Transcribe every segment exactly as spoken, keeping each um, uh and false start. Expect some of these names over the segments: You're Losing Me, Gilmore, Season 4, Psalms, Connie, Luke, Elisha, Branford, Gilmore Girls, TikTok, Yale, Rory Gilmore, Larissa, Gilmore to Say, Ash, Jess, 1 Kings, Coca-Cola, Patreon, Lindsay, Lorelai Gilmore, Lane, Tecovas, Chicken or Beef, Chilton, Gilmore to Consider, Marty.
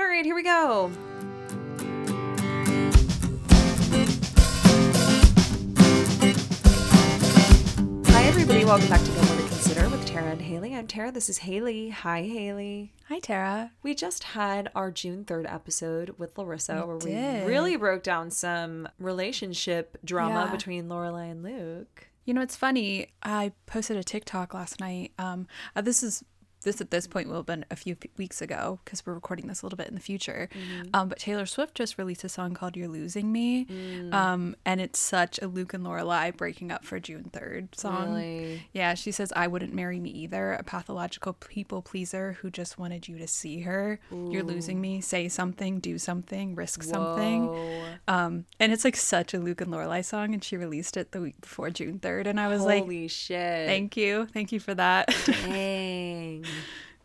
All right, here we go. Hi, everybody. Welcome back to Gilmore to Consider with Tara and Haley. I'm Tara. This is Haley. Hi, Haley. Hi, Tara. We just had our June third episode with Larissa we where did. we really broke down some relationship drama yeah. between Lorelai and Luke. You know, it's funny. I posted a TikTok last night. Um, uh, this is... This at this point will have been a few p- weeks ago because we're recording this a little bit in the future. Mm-hmm. Um, but Taylor Swift just released a song called You're Losing Me. Mm. Um, and it's such a Luke and Lorelai breaking up for June third song. Really? Yeah, she says, I wouldn't marry me either. A pathological people pleaser who just wanted you to see her. Ooh. You're losing me. Say something, do something, risk Whoa. something. Um, and it's like such a Luke and Lorelai song. And she released it the week before June third. And I was Holy like, Holy shit. Thank you. Thank you for that. Dang.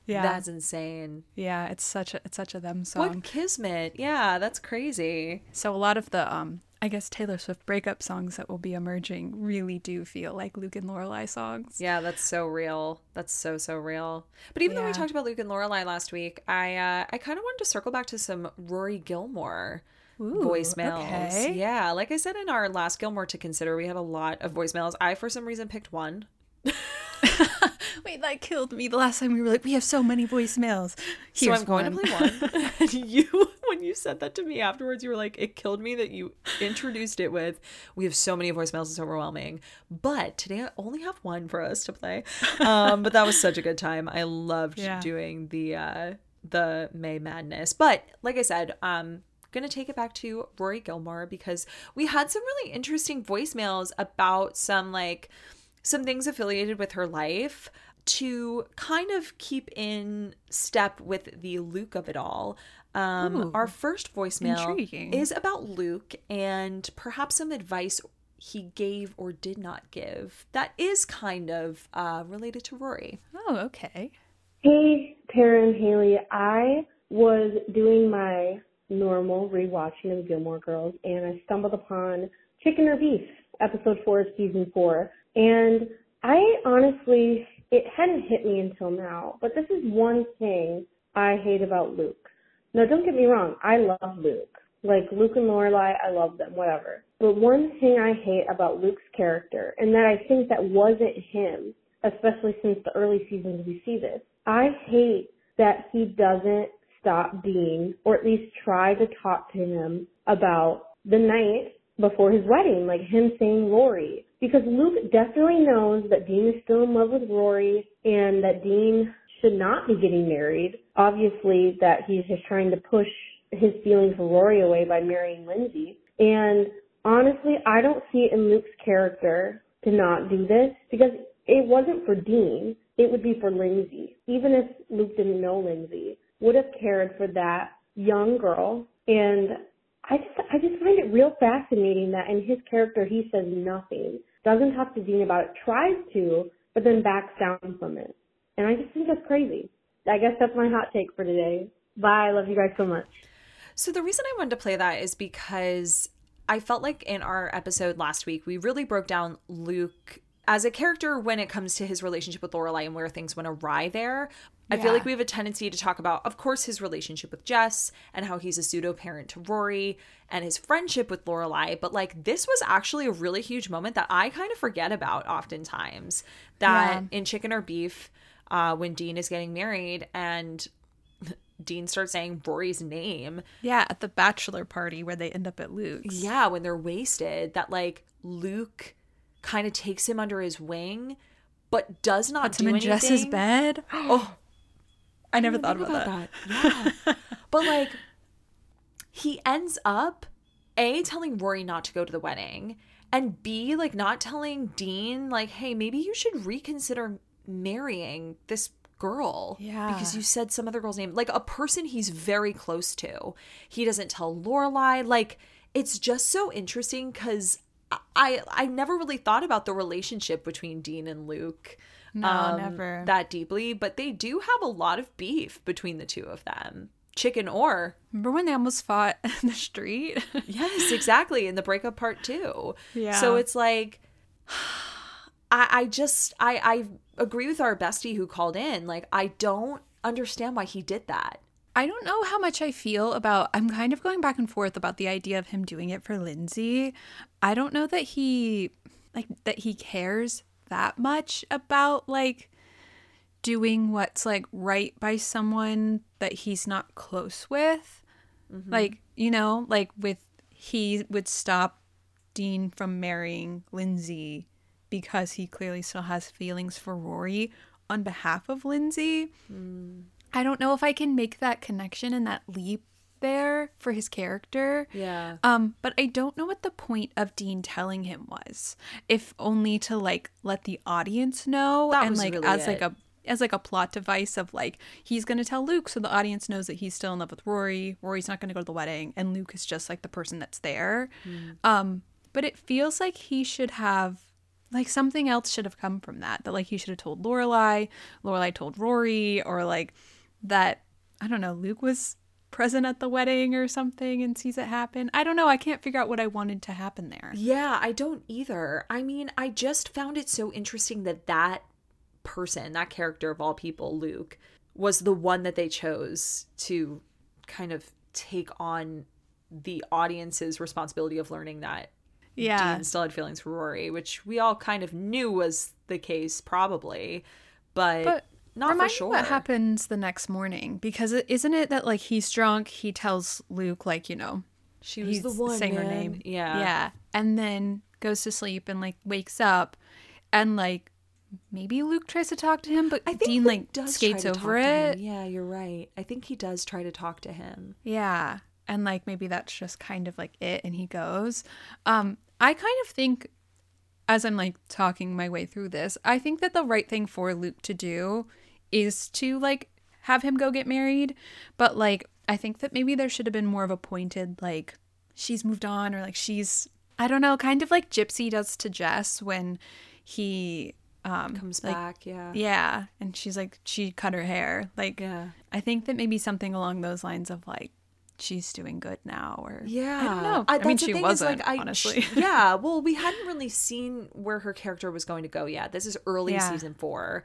Yeah, that's insane. Yeah, it's such a it's such a them song. What kismet? Yeah, that's crazy. So a lot of the um I guess Taylor Swift breakup songs that will be emerging really do feel like Luke and Lorelai songs. Yeah, that's so real. That's so so real. But even yeah. though we talked about Luke and Lorelai last week, I uh, I kind of wanted to circle back to some Rory Gilmore. Ooh, voicemails. Okay. Yeah, like I said in our last Gilmore to Consider, we had a lot of voicemails. I for some reason picked one. Wait, that killed me. The last time we were like, we have so many voicemails. Here's so I'm going one. to play one. And you, when you said that to me afterwards, you were like, it killed me that you introduced it with, we have so many voicemails, it's overwhelming. But today I only have one for us to play. Um, but that was such a good time. I loved yeah. doing the uh, the May Madness. But like I said, um, going to take it back to Rory Gilmore because we had some really interesting voicemails about some like... some things affiliated with her life to kind of keep in step with the Luke of it all. Um, Ooh, our first voicemail intriguing. is about Luke and perhaps some advice he gave or did not give that is kind of uh, related to Rory. Oh, okay. Hey, Tara and Haley. I was doing my normal rewatching of Gilmore Girls and I stumbled upon Chicken or Beef, episode four of season four. And I honestly, it hadn't hit me until now, but this is one thing I hate about Luke. Now, don't get me wrong. I love Luke. Like, Luke and Lorelai, I love them, whatever. But one thing I hate about Luke's character, and that I think that wasn't him, especially since the early seasons we see this, I hate that he doesn't stop Dean, or at least try to talk to him about the night before his wedding, like him saying Rory. Because Luke definitely knows that Dean is still in love with Rory and that Dean should not be getting married. Obviously, that he's just trying to push his feelings for Rory away by marrying Lindsay. And honestly, I don't see it in Luke's character to not do this because it wasn't for Dean. It would be for Lindsay. Even if Luke didn't know Lindsay, would have cared for that young girl. And I just I just find it real fascinating that in his character he says nothing, doesn't talk to Dean about it, tries to, but then backs down from it. And I just think that's crazy. I guess that's my hot take for today. Bye. I love you guys so much. So the reason I wanted to play that is because I felt like in our episode last week, we really broke down Luke as a character when it comes to his relationship with Lorelai and where things went awry there. I yeah. feel like we have a tendency to talk about, of course, his relationship with Jess and how he's a pseudo-parent to Rory and his friendship with Lorelai. But, like, this was actually a really huge moment that I kind of forget about oftentimes. That yeah. in Chicken or Beef, uh, when Dean is getting married and Dean starts saying Rory's name. Yeah, at the bachelor party where they end up at Luke's. Yeah, when they're wasted. That, like, Luke kind of takes him under his wing but does not Puts do him in anything. Jess's bed. Oh, I never I thought about, about that. that. Yeah. But, like, he ends up, A, telling Rory not to go to the wedding, and B, like, not telling Dean, like, hey, maybe you should reconsider marrying this girl. Yeah. Because you said some other girl's name. Like, a person he's very close to. He doesn't tell Lorelai. Like, it's just so interesting because I, I never really thought about the relationship between Dean and Luke. No, um, never. That deeply, but they do have a lot of beef between the two of them. Chicken or. Remember when they almost fought in the street? Yes, exactly. In the breakup part two. Yeah. So it's like, I, I just, I, I agree with our bestie who called in. Like, I don't understand why he did that. I don't know how much I feel about, I'm kind of going back and forth about the idea of him doing it for Lindsay. I don't know that he, like, that he cares that much about, like, doing what's, like, right by someone that he's not close with. Mm-hmm. Like, you know, like, with, he would stop Dean from marrying Lindsay because he clearly still has feelings for Rory on behalf of Lindsay. Mm. I don't know if I can make that connection and that leap there for his character. Yeah. Um, but I don't know what the point of Dean telling him was, if only to, like, let the audience know. That and was like really as it. like a as like a plot device of, like, he's going to tell Luke so the audience knows that he's still in love with Rory. Rory's not going to go to the wedding, and Luke is just, like, the person that's there. Mm. Um, but it feels like he should have, like, something else should have come from that. That, like, he should have told Lorelai, Lorelai told Rory, or, like, that, I don't know, Luke was present at the wedding or something and sees it happen. I don't know. I can't figure out what I wanted to happen there. Yeah, I don't either. I mean, I just found it so interesting that that person, that character of all people, Luke, was the one that they chose to kind of take on the audience's responsibility of learning that yeah. Dean still had feelings for Rory, which we all kind of knew was the case probably, but, but not remind for sure. Me what happens the next morning, because isn't it that, like, he's drunk, he tells Luke, like, you know, she was the one saying man. her name, yeah, yeah, and then goes to sleep and, like, wakes up and, like, maybe Luke tries to talk to him, but I think Dean, like, skates over it. Yeah, you're right. I think he does try to talk to him. Yeah. And, like, maybe that's just kind of, like, it, and he goes. Um, I kind of think, as I'm, like, talking my way through this, I think that the right thing for Luke to do is to, like, have him go get married. But, like, I think that maybe there should have been more of a pointed, like, she's moved on, or, like, she's, I don't know, kind of like Gypsy does to Jess when he... Um, comes like, back, yeah. Yeah, and she's like, she cut her hair. Like, yeah. I think that maybe something along those lines of, like, she's doing good now, or yeah, I don't know. I, I mean, she wasn't, is, like, honestly. I, she, yeah, well, we hadn't really seen where her character was going to go yet. This is early yeah. season four,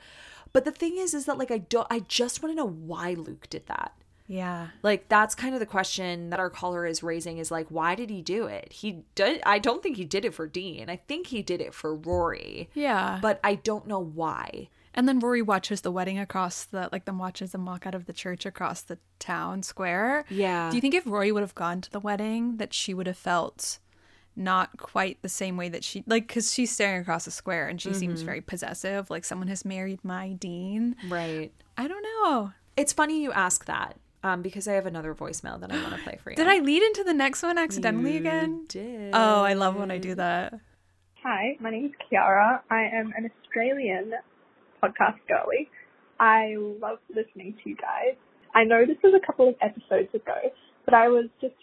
but the thing is, is that, like, I don't. I just want to know why Luke did that. Yeah, like, that's kind of the question that our caller is raising, is, like, why did he do it? He did. I don't think he did it for Dean. I think he did it for Rory. Yeah, but I don't know why. And then Rory watches the wedding across the, like, them watches them walk out of the church across the town square. Yeah. Do you think if Rory would have gone to the wedding that she would have felt not quite the same way that she, like, because she's staring across the square and she mm-hmm. seems very possessive, like, someone has married my Dean. Right. I don't know. It's funny you ask that. Um, because I have another voicemail that I want to play for you. Did I lead into the next one accidentally you again? Did. Oh, I love when I do that. Hi, my name is Kiara. I am an Australian podcast girly. I love listening to you guys. I know this was a couple of episodes ago, but I was just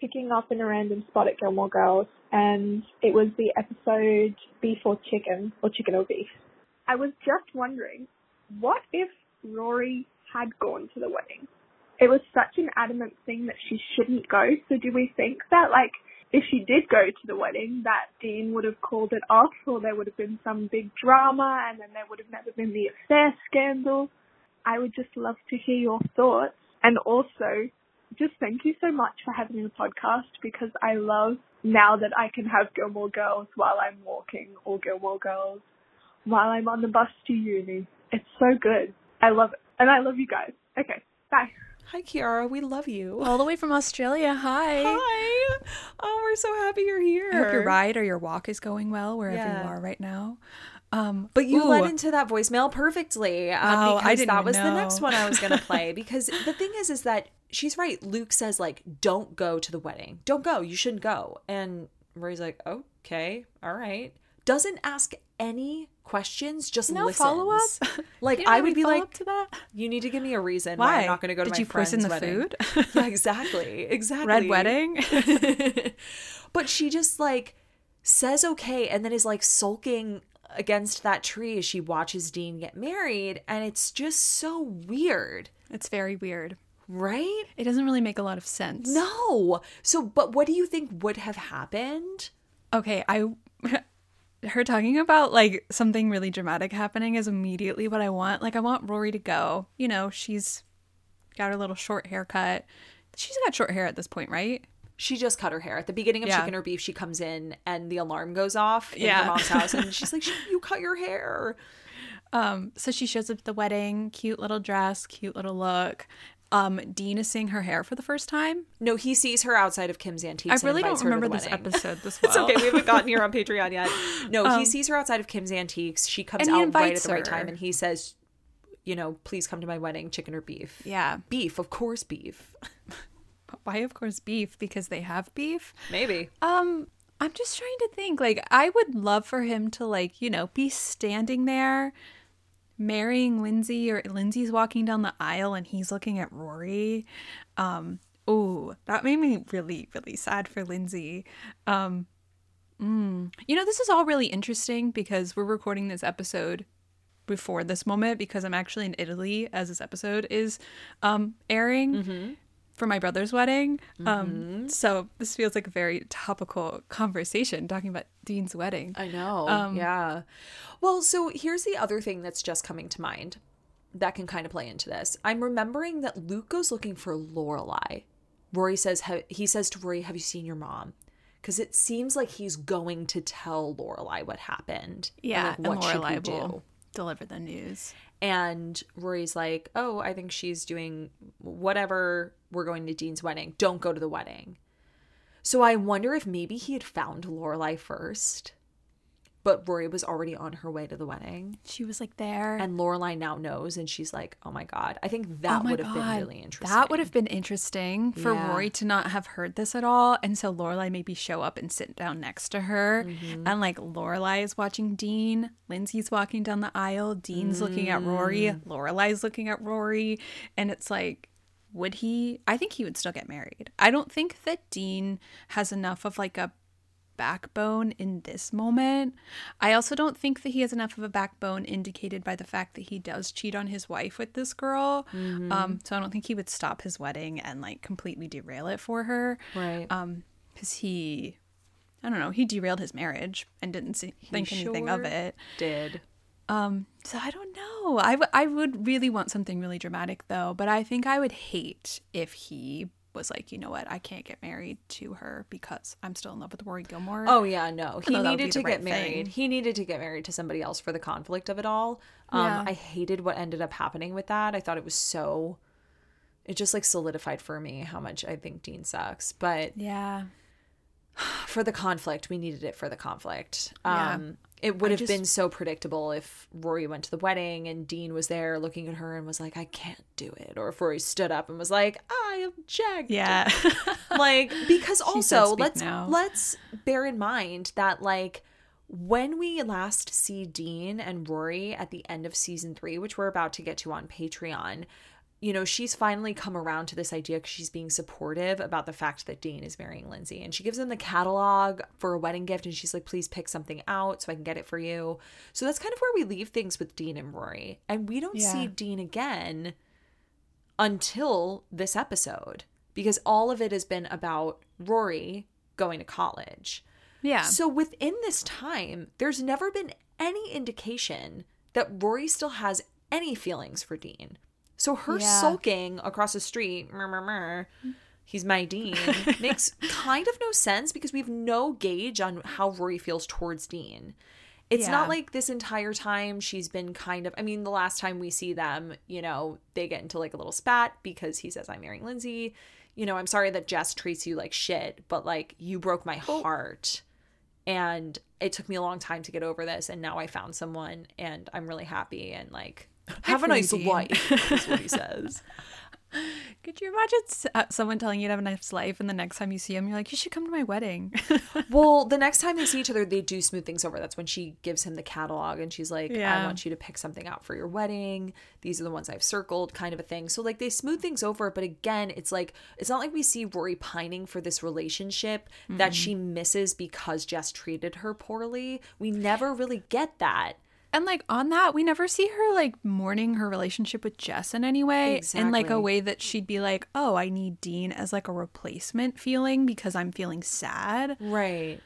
picking up in a random spot at Gilmore Girls, and it was the episode Beef or Chicken, or Chicken or Beef. I was just wondering, what if Rory had gone to the wedding? It was such an adamant thing that she shouldn't go. So do we think that, like, if she did go to the wedding, that Dean would have called it off, or there would have been some big drama, and then there would have never been the affair scandal? I would just love to hear your thoughts. And also, just thank you so much for having the podcast, because I love now that I can have Gilmore Girls while I'm walking, or Gilmore Girls while I'm on the bus to uni. It's so good. I love it. And I love you guys. Okay, bye. Hi, Kiara. We love you. All the way from Australia. Hi. Hi. Oh, we're so happy you're here. I hope your ride or your walk is going well wherever yeah. you are right now. Um, but you ooh. led into that voicemail perfectly. Um, oh, because I didn't that was know. the next one I was going to play. Because the thing is, is that she's right. Luke says, like, don't go to the wedding. Don't go. You shouldn't go. And Rory's like, okay, all right. Doesn't ask any questions, just no listens. Follow up. Like, I would be like, to that? You need to give me a reason why, why I'm not going to go to Did my friend's wedding. Did you poison the food? Yeah, exactly, exactly. Red wedding. But she just, like, says okay, and then is, like, sulking against that tree as she watches Dean get married, and it's just so weird. It's very weird. Right? It doesn't really make a lot of sense. No. So, but what do you think would have happened? Okay, I... Her talking about, like, something really dramatic happening is immediately what I want. Like, I want Rory to go. You know, she's got her little short haircut. She's got short hair at this point, right? She just cut her hair. At the beginning of yeah. Chicken or Beef, she comes in and the alarm goes off in yeah. her mom's house. And she's like, you cut your hair. Um, so she shows up at the wedding. Cute little dress, cute little look. Um, Dean is seeing her hair for the first time. No, he sees her outside of Kim's Antiques. I really don't remember this episode this well. It's okay. We haven't gotten here on Patreon yet. No, um, he sees her outside of Kim's Antiques. She comes out right at the right time and he says, you know, please come to my wedding, chicken or beef. Yeah. Beef, of course beef. Why of course beef? Because they have beef? Maybe. Um, I'm just trying to think. Like, I would love for him to, like, you know, be standing there marrying Lindsay, or Lindsay's walking down the aisle and he's looking at Rory. Um, oh, that made me really, really sad for Lindsay. Um, mm. You know, this is all really interesting because we're recording this episode before this moment because I'm actually in Italy as this episode is um, airing mm-hmm. for my brother's wedding. Mm-hmm. Um, so this feels like a very topical conversation talking about Dean's wedding. I know. Um, yeah. Well, so here's the other thing that's just coming to mind that can kind of play into this. I'm remembering that Luke goes looking for Lorelai. Rory says, he says to Rory, have you seen your mom? Because it seems like he's going to tell Lorelai what happened. Yeah. And like, what and should we do? Deliver the news. And Rory's like, oh, I think she's doing whatever. We're going to Dean's wedding. Don't go to the wedding. So I wonder if maybe he had found Lorelai first, but Rory was already on her way to the wedding. She was like there. And Lorelai now knows and she's like, oh my God. I think that oh would have God. been really interesting. That would have been interesting for yeah. Rory to not have heard this at all. And so Lorelai maybe show up and sit down next to her. Mm-hmm. And like Lorelai is watching Dean. Lindsay's walking down the aisle. Dean's mm. looking at Rory. Lorelai's looking at Rory. And it's like, would he? I think he would still get married. I don't think that Dean has enough of like a backbone in this moment. I also don't think that he has enough of a backbone indicated by the fact that he does cheat on his wife with this girl. Mm-hmm. Um, so I don't think he would stop his wedding and like completely derail it for her. Right. Um, because he, I don't know, he derailed his marriage and didn't see, think sure anything of it. Did. Um, so I don't know. I, w- I would really want something really dramatic though, but I think I would hate if he was like, you know what, I can't get married to her because I'm still in love with Rory Gilmore. Oh yeah, no. He needed to get married. He needed to get married to somebody else for the conflict of it all. Um, yeah. I hated what ended up happening with that. I thought it was so, it just like solidified for me how much I think Dean sucks, but yeah, for the conflict, we needed it for the conflict. Um, yeah. It would have just been so predictable if Rory went to the wedding and Dean was there looking at her and was like, I can't do it. Or if Rory stood up and was like, I object. Yeah. Like, because also let's now. let's bear in mind that like when we last see Dean and Rory at the end of season three, which we're about to get to on Patreon, you know, she's finally come around to this idea because she's being supportive about the fact that Dean is marrying Lindsay. And she gives him the catalog for a wedding gift. And she's like, please pick something out so I can get it for you. So that's kind of where we leave things with Dean and Rory. And we don't yeah. see Dean again until this episode. Because all of it has been about Rory going to college. Yeah. So within this time, there's never been any indication that Rory still has any feelings for Dean. So her yeah. sulking across the street, mur, mur, mur, he's my Dean, makes kind of no sense because we have no gauge on how Rory feels towards Dean. It's yeah. not like this entire time she's been kind of, I mean, the last time we see them, you know, they get into like a little spat because he says, I'm marrying Lindsay. You know, I'm sorry that Jess treats you like shit, but like you broke my heart. And it took me a long time to get over this. And now I found someone and I'm really happy and like, have a nice life, is what he says. Could you imagine someone telling you to have a nice life and the next time you see him, you're like, you should come to my wedding. Well, the next time they see each other, they do smooth things over. That's when she gives him the catalog and she's like, yeah. I want you to pick something out for your wedding. These are the ones I've circled, kind of a thing. So like they smooth things over. But again, it's like, it's not like we see Rory pining for this relationship mm-hmm. that she misses because Jess treated her poorly. We never really get that. And, like, on that, we never see her, like, mourning her relationship with Jess in any way. Exactly. In, like, a way that she'd be like, oh, I need Dean as, like, a replacement feeling because I'm feeling sad. Right.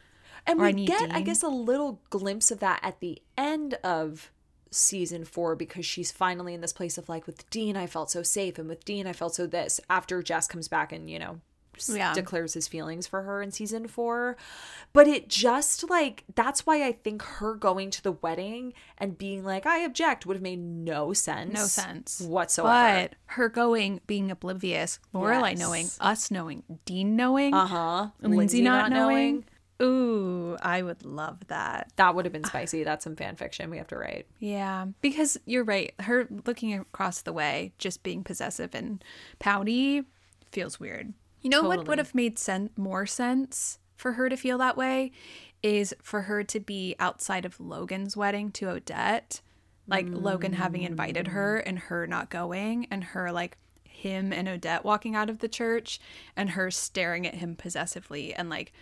And or we I get, Dean. I guess, a little glimpse of that at the end of season four, because she's finally in this place of like, with Dean I felt so safe, and with Dean I felt so this, after Jess comes back and, you know, yeah. declares his feelings for her in season four. But it just, like, that's why I think her going to the wedding and being like, I object, would have made no sense. No sense. Whatsoever. But her going, being oblivious, Lorelai yes. knowing, us knowing, Dean knowing, uh-huh. Lindsay, Lindsay not, not knowing. knowing. Ooh, I would love that. That would have been spicy. That's some fan fiction we have to write. Yeah, because you're right. Her looking across the way, just being possessive and pouty, feels weird. You know totally. What would have made sen- more sense for her to feel that way is for her to be outside of Logan's wedding to Odette, like mm. Logan having invited her and her not going, and her like him and Odette walking out of the church and her staring at him possessively and like,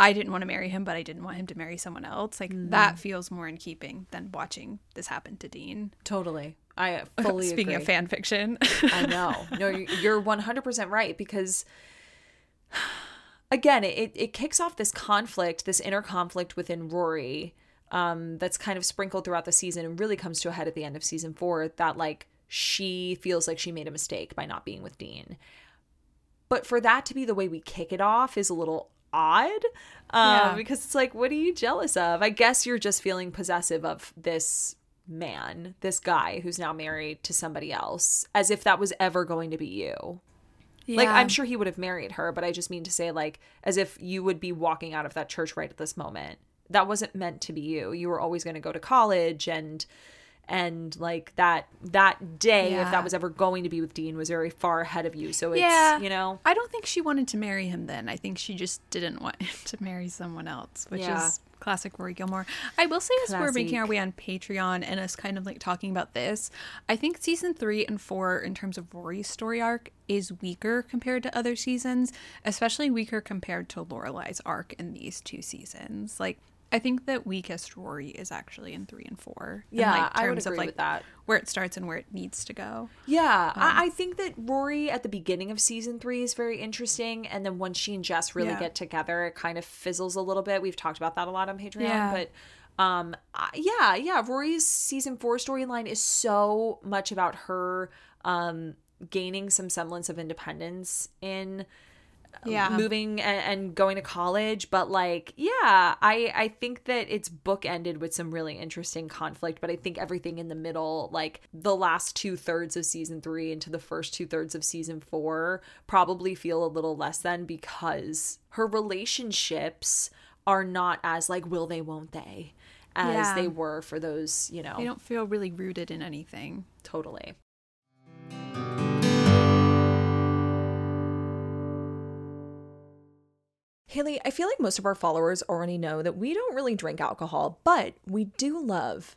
I didn't want to marry him, but I didn't want him to marry someone else. Like mm. that feels more in keeping than watching this happen to Dean. Totally. I fully Speaking agree. Speaking of fan fiction. I know. No, you're one hundred percent right, because, again, it, it kicks off this conflict, this inner conflict within Rory um, that's kind of sprinkled throughout the season and really comes to a head at the end of season four, that, like, she feels like she made a mistake by not being with Dean. But for that to be the way we kick it off is a little odd um, yeah. because it's like, what are you jealous of? I guess you're just feeling possessive of this man, this guy who's now married to somebody else, as if that was ever going to be you. Yeah. Like, I'm sure he would have married her, but I just mean to say, like, as if you would be walking out of that church right at this moment. That wasn't meant to be you. You were always going to go to college, and and like that that day yeah. if that was ever going to be with Dean was very far ahead of you. So it's yeah. you know, I don't think she wanted to marry him then. I think she just didn't want him to marry someone else, which yeah. is classic Rory Gilmore. I will say, as we're making our way on Patreon and us kind of like talking about this, I think season three and four in terms of Rory's story arc is weaker compared to other seasons, especially weaker compared to Lorelai's arc in these two seasons. Like, I think the weakest Rory is actually in three and four. Yeah, in like terms I would agree of like with that. Where it starts and where it needs to go. Yeah, um, I-, I think that Rory at the beginning of season three is very interesting, and then once she and Jess really yeah. get together, it kind of fizzles a little bit. We've talked about that a lot on Patreon, yeah. but um, I, yeah, yeah, Rory's season four storyline is so much about her um, gaining some semblance of independence in. Yeah, moving and, and going to college. But like, yeah, I, I think that it's bookended with some really interesting conflict. But I think everything in the middle, like the last two thirds of season three into the first two thirds of season four, probably feel a little less than, because her relationships are not as like will they, won't they, as yeah. they were for those, you know. They don't feel really rooted in anything. Totally. Haley, I feel like most of our followers already know that we don't really drink alcohol, but we do love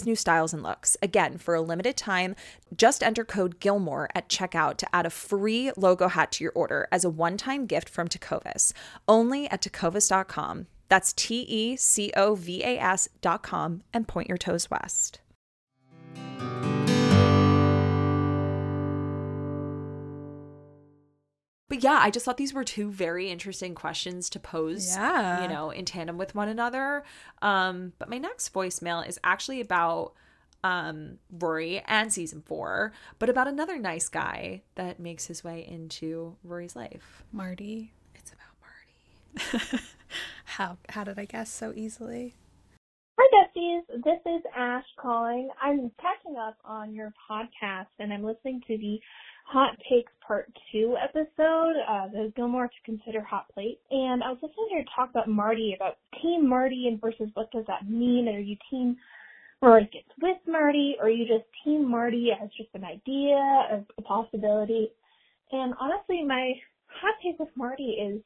new styles and looks. Again, for a limited time, just enter code Gilmore at checkout to add a free logo hat to your order as a one-time gift from Tecovas. Only at tecovas dot com. That's T E C O V A S dot com, and point your toes west. But yeah, I just thought these were two very interesting questions to pose, yeah. you know, in tandem with one another. Um, but my next voicemail is actually about um, Rory and season four, but about another nice guy that makes his way into Rory's life. Marty. It's about Marty. how, how did I guess so easily? Hi, besties. This is Ash calling. I'm catching up on your podcast, and I'm listening to the Hot Takes Part two episode, uh, the Gilmore to Consider Hot Plate. And I was listening to your talk about Marty, about Team Marty and versus what does that mean? And are you Team Rory gets with Marty, or are you just Team Marty as just an idea or a possibility? And honestly, my hot take with Marty is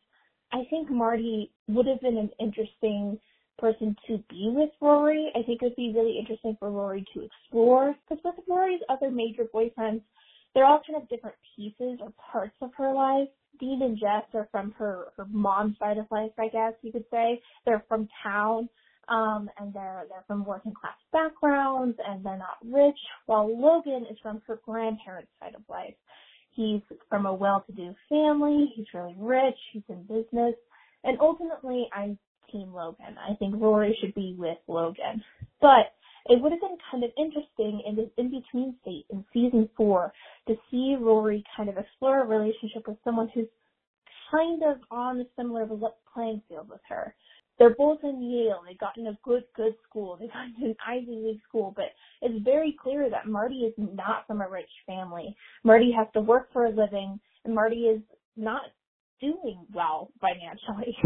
I think Marty would have been an interesting person to be with Rory. I think it would be really interesting for Rory to explore, because with Rory's other major boyfriends, they're all kind of different pieces or parts of her life. Dean and Jess are from her, her mom's side of life, I guess you could say. They're from town, um, and they're they're from working class backgrounds, and they're not rich, while Logan is from her grandparents' side of life. He's from a well-to-do family. He's really rich. He's in business. And ultimately, I'm Team Logan. I think Rory should be with Logan. But it would have been kind of interesting in this in-between state in season four to see Rory kind of explore a relationship with someone who's kind of on a similar playing field with her. They're both in Yale. They got in a good, good school. They got into an Ivy League school, but it's very clear that Marty is not from a rich family. Marty has to work for a living, and Marty is not doing well financially.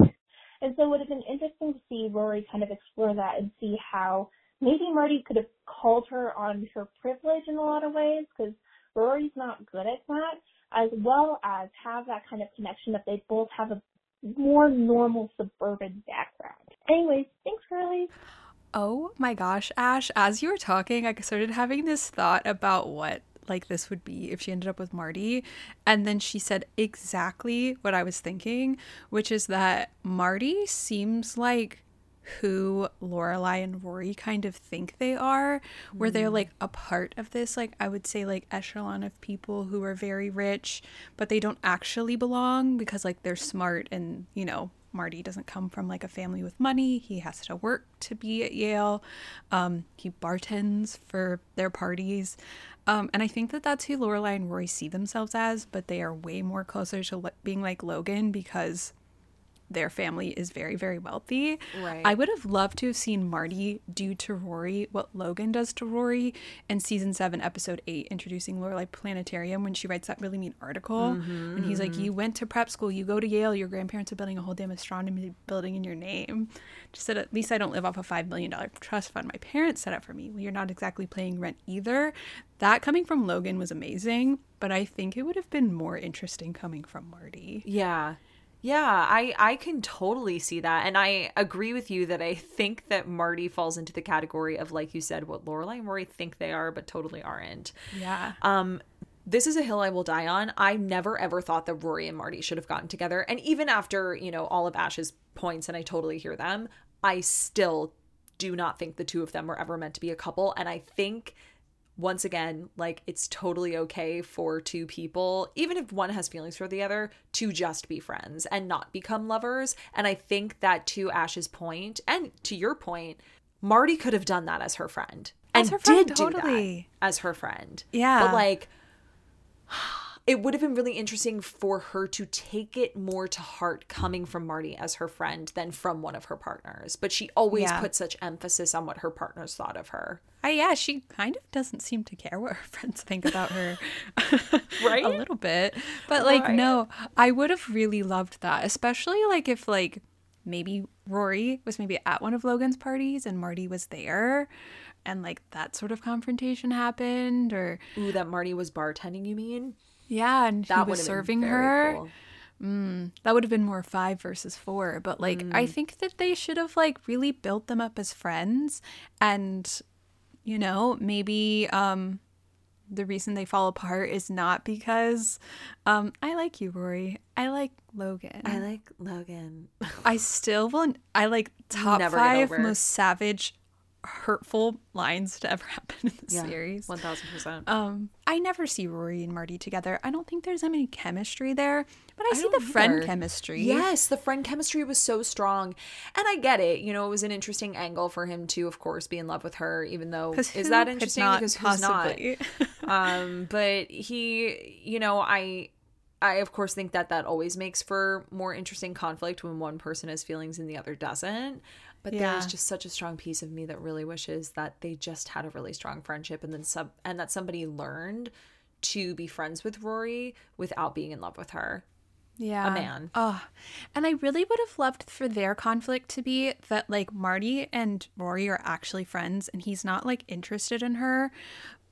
And so it would have been interesting to see Rory kind of explore that and see how maybe Marty could have called her on her privilege in a lot of ways, because Rory's not good at that, as well as have that kind of connection that they both have a more normal suburban background. Anyways, thanks, Rory. Oh my gosh, Ash, as you were talking, I started having this thought about what like this would be if she ended up with Marty. And then she said exactly what I was thinking, which is that Marty seems like who Lorelai and Rory kind of think they are, where they're like a part of this, like I would say like echelon of people who are very rich, but they don't actually belong because like they're smart and, you know, Marty doesn't come from like a family with money. He has to work to be at Yale. Um, he bartends for their parties. Um, and I think that that's who Lorelai and Rory see themselves as, but they are way more closer to lo- being like Logan because their family is very, very wealthy. Right. I would have loved to have seen Marty do to Rory what Logan does to Rory in season seven, episode eight, introducing Lorelai Planetarium, when she writes that really mean article. Mm-hmm, and he's mm-hmm. like, you went to prep school, you go to Yale, your grandparents are building a whole damn astronomy building in your name. She said, at least I don't live off a five million dollars trust fund my parents set up for me. Well, you're not exactly paying rent either. That coming from Logan was amazing, but I think it would have been more interesting coming from Marty. Yeah. Yeah, I, I can totally see that. And I agree with you that I think that Marty falls into the category of, like you said, what Lorelai and Rory think they are, but totally aren't. Yeah. Um, this is a hill I will die on. I never, ever thought that Rory and Marty should have gotten together. And even after, you know, all of Ash's points, and I totally hear them, I still do not think the two of them were ever meant to be a couple. And I think once again, like, it's totally okay for two people, even if one has feelings for the other, to just be friends and not become lovers. And I think that, to Ash's point and to your point, Marty could have done that as her friend. And as her friend, did totally. do that as her friend. Yeah. But, like, it would have been really interesting for her to take it more to heart coming from Marty as her friend than from one of her partners. But she always yeah. put such emphasis on what her partners thought of her. Uh, yeah, she kind of doesn't seem to care what her friends think about her. Right? A little bit. But, like, right. no, I would have really loved that. Especially, like, if, like, maybe Rory was maybe at one of Logan's parties and Marty was there. And, like, that sort of confrontation happened. Or Ooh, that Marty was bartending, you mean? Yeah, and that he was serving her. Cool. Mm, that would have been more five versus four. But, like, mm. I think that they should have, like, really built them up as friends. And, you know, maybe um, the reason they fall apart is not because um, I like you, Rory. I like Logan. I like Logan. I still will. I like top Never five most savage, hurtful lines to ever happen in this yeah, series. one thousand percent. Um, I never see Rory and Marty together. I don't think there's that many chemistry there, but I, I see the either. friend chemistry. Yes, the friend chemistry was so strong. And I get it. You know, it was an interesting angle for him to, of course, be in love with her, even though, is that interesting? Because who's not? um, but he, you know, I... I, of course, think that that always makes for more interesting conflict when one person has feelings and the other doesn't. But yeah. there's just such a strong piece of me that really wishes that they just had a really strong friendship and then sub- and that somebody learned to be friends with Rory without being in love with her. Yeah. A man. Oh, and I really would have loved for their conflict to be that, like, Marty and Rory are actually friends and he's not, like, interested in her,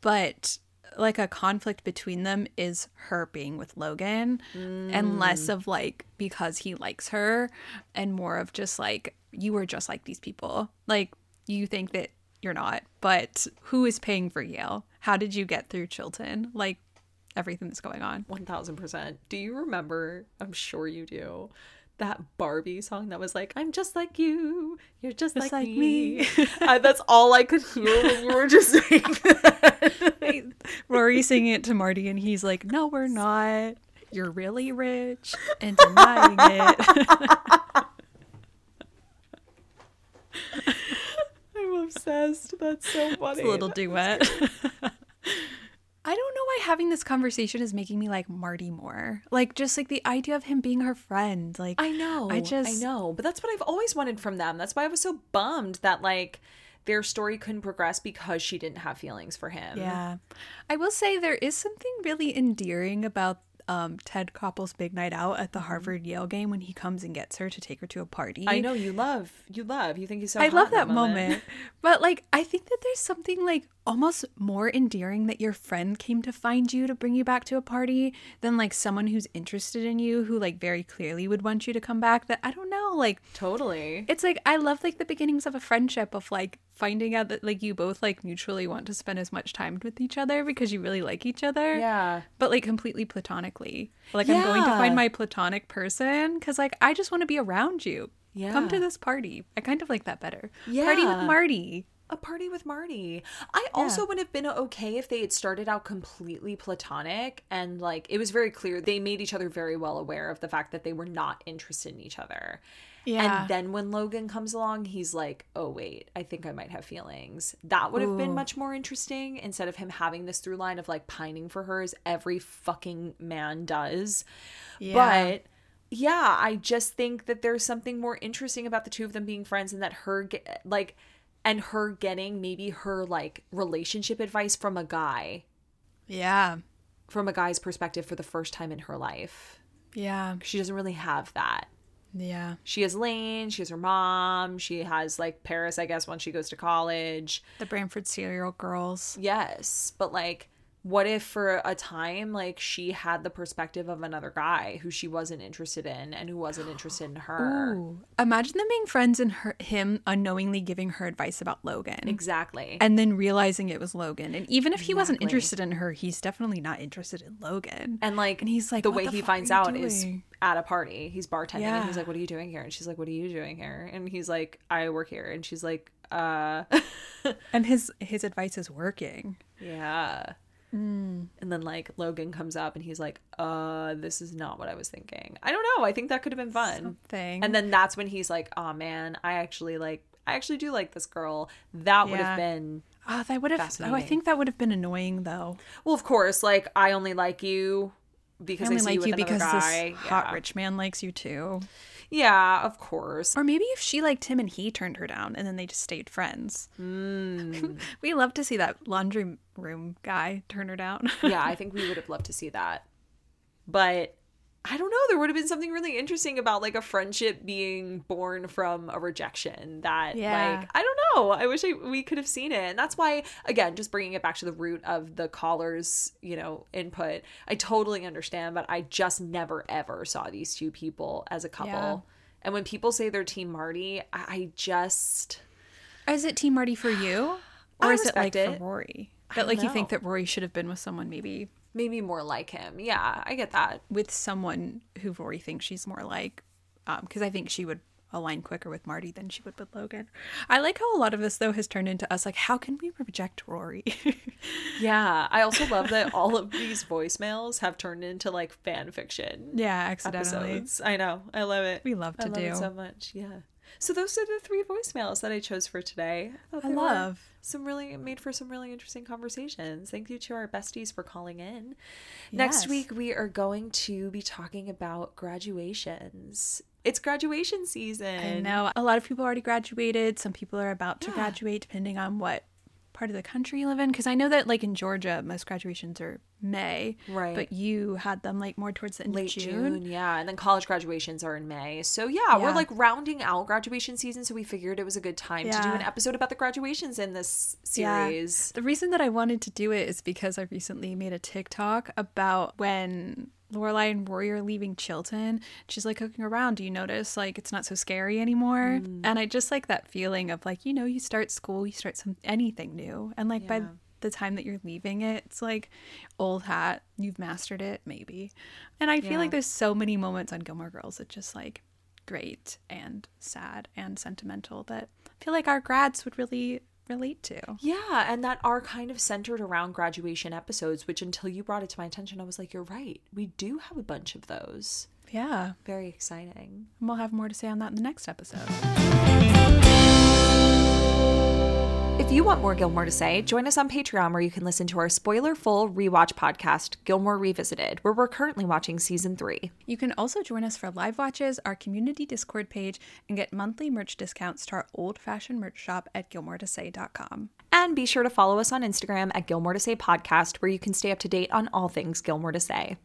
but like a conflict between them is her being with Logan mm. and less of, like, because he likes her and more of just, like, you are just like these people. Like, you think that you're not, but who is paying for Yale? How did you get through Chilton? Like, everything that's going on. one thousand percent. Do you remember, I'm sure you do, that Barbie song that was like, I'm just like you, you're just, just like, like me. me. I, that's all I could hear when you were just saying that. Rory singing it to Marty and he's like, no, we're not. You're really rich and denying it. I'm obsessed. That's so funny. It's a little duet. I don't know why having this conversation is making me like Marty more. Like, just like the idea of him being her friend. Like, I know. I just. I know. But that's what I've always wanted from them. That's why I was so bummed that, like, their story couldn't progress because she didn't have feelings for him. Yeah. I will say there is something really endearing about um, Ted Koppel's big night out at the Harvard-Yale game when he comes and gets her to take her to a party. I know. You love. You love. You think he's so hot. I love that, that moment. moment. But, like, I think that there's something, like, almost more endearing that your friend came to find you to bring you back to a party than, like, someone who's interested in you who, like, very clearly would want you to come back. That I don't know, like, totally, it's like I love, like, the beginnings of a friendship of, like, finding out that, like, you both, like, mutually want to spend as much time with each other because you really like each other, yeah, but, like, completely platonically, like, yeah. I'm going to find my platonic person because, like, I just want to be around you. Yeah, come to this party. I kind of like that better. Yeah, party with Marty. A party with Marty. I also yeah. would have been okay if they had started out completely platonic and, like, it was very clear they made each other very well aware of the fact that they were not interested in each other. Yeah. And then when Logan comes along, he's like, oh, wait, I think I might have feelings. That would have Ooh. been much more interesting instead of him having this through line of, like, pining for her as every fucking man does. Yeah. But yeah, I just think that there's something more interesting about the two of them being friends and that her, get, like... And her getting maybe her, like, relationship advice from a guy. Yeah. From a guy's perspective for the first time in her life. Yeah. She doesn't really have that. Yeah. She has Lane. She has her mom. She has, like, Paris, I guess, once she goes to college. The Branford serial girls. Yes. But, like, what if for a time, like, she had the perspective of another guy who she wasn't interested in and who wasn't interested in her? Ooh. Imagine them being friends and her, him unknowingly giving her advice about Logan. Exactly. And then realizing it was Logan. And even if he exactly. wasn't interested in her, he's definitely not interested in Logan. And, like, and he's like, the way the he finds out doing? is at a party. He's bartending yeah. and he's like, what are you doing here? And she's like, what are you doing here? And he's like, I work here. And she's like, uh. And his his advice is working. Yeah. Mm. And then like Logan comes up and he's like, uh, this is not what I was thinking. I don't know. I think that could have been fun. Something. And then that's when he's like, oh man, I actually like, I actually do like this girl. That yeah. would have been Oh, that would have, oh, I think that would have been annoying though. Well, of course, like I only like you because I, only I see like you with you because guy. This yeah. hot rich man likes you too. Yeah, of course. Or maybe if she liked him and he turned her down and then they just stayed friends. Mm. We love to see that laundry room guy turn her down. Yeah, I think we would have loved to see that. But I don't know. There would have been something really interesting about like a friendship being born from a rejection that yeah. like, I don't know. I wish I, we could have seen it. And that's why, again, just bringing it back to the root of the caller's, you know, input, I totally understand, but I just never, ever saw these two people as a couple. Yeah. And when people say they're Team Marty, I, I just. Is it Team Marty for you? Or I is it like it. for Rory? That like know. You think that Rory should have been with someone maybe. Maybe more like him. Yeah, I get that. With someone who Rory thinks she's more like, because um, I think she would align quicker with Marty than she would with Logan. I like how a lot of this, though, has turned into us like, how can we reject Rory? Yeah, I also love that all of these voicemails have turned into, like, fan fiction. Yeah, accidentally. Episodes. I know. I love it. We love to I love do. It so much, yeah. So those are the three voicemails that I chose for today. I, I love some really made for some really interesting conversations. Thank you to our besties for calling in. Yes. Next week, we are going to be talking about graduations. It's graduation season. I know. A lot of people already graduated. Some people are about to yeah. graduate, depending on what part of the country you live in. Because I know that like in Georgia, most graduations are May, right? But you had them like more towards the end late of June. June, yeah. And then college graduations are in May, so yeah, yeah, we're like rounding out graduation season. So we figured it was a good time yeah. to do an episode about the graduations in this series. Yeah. The reason that I wanted to do it is because I recently made a TikTok about when Lorelai and Rory are leaving Chilton. She's like looking around. Do you notice like it's not so scary anymore? Mm. And I just like that feeling of like, you know, you start school, you start some anything new, and like yeah. by the time that you're leaving it, it's like old hat. You've mastered it, maybe. And I feel yeah. like there's so many moments on Gilmore Girls that's just like great and sad and sentimental that I feel like our grads would really relate to. Yeah, and that are kind of centered around graduation episodes, which until you brought it to my attention, I was like, you're right. We do have a bunch of those. Yeah. Very exciting. And we'll have more to say on that in the next episode. If you want more Gilmore to Say, join us on Patreon where you can listen to our spoiler-full rewatch podcast, Gilmore Revisited, where we're currently watching Season three. You can also join us for live watches, our community Discord page, and get monthly merch discounts to our old-fashioned merch shop at gilmore to say dot com. And be sure to follow us on Instagram at Gilmore to Say Podcast, where you can stay up to date on all things Gilmore to Say.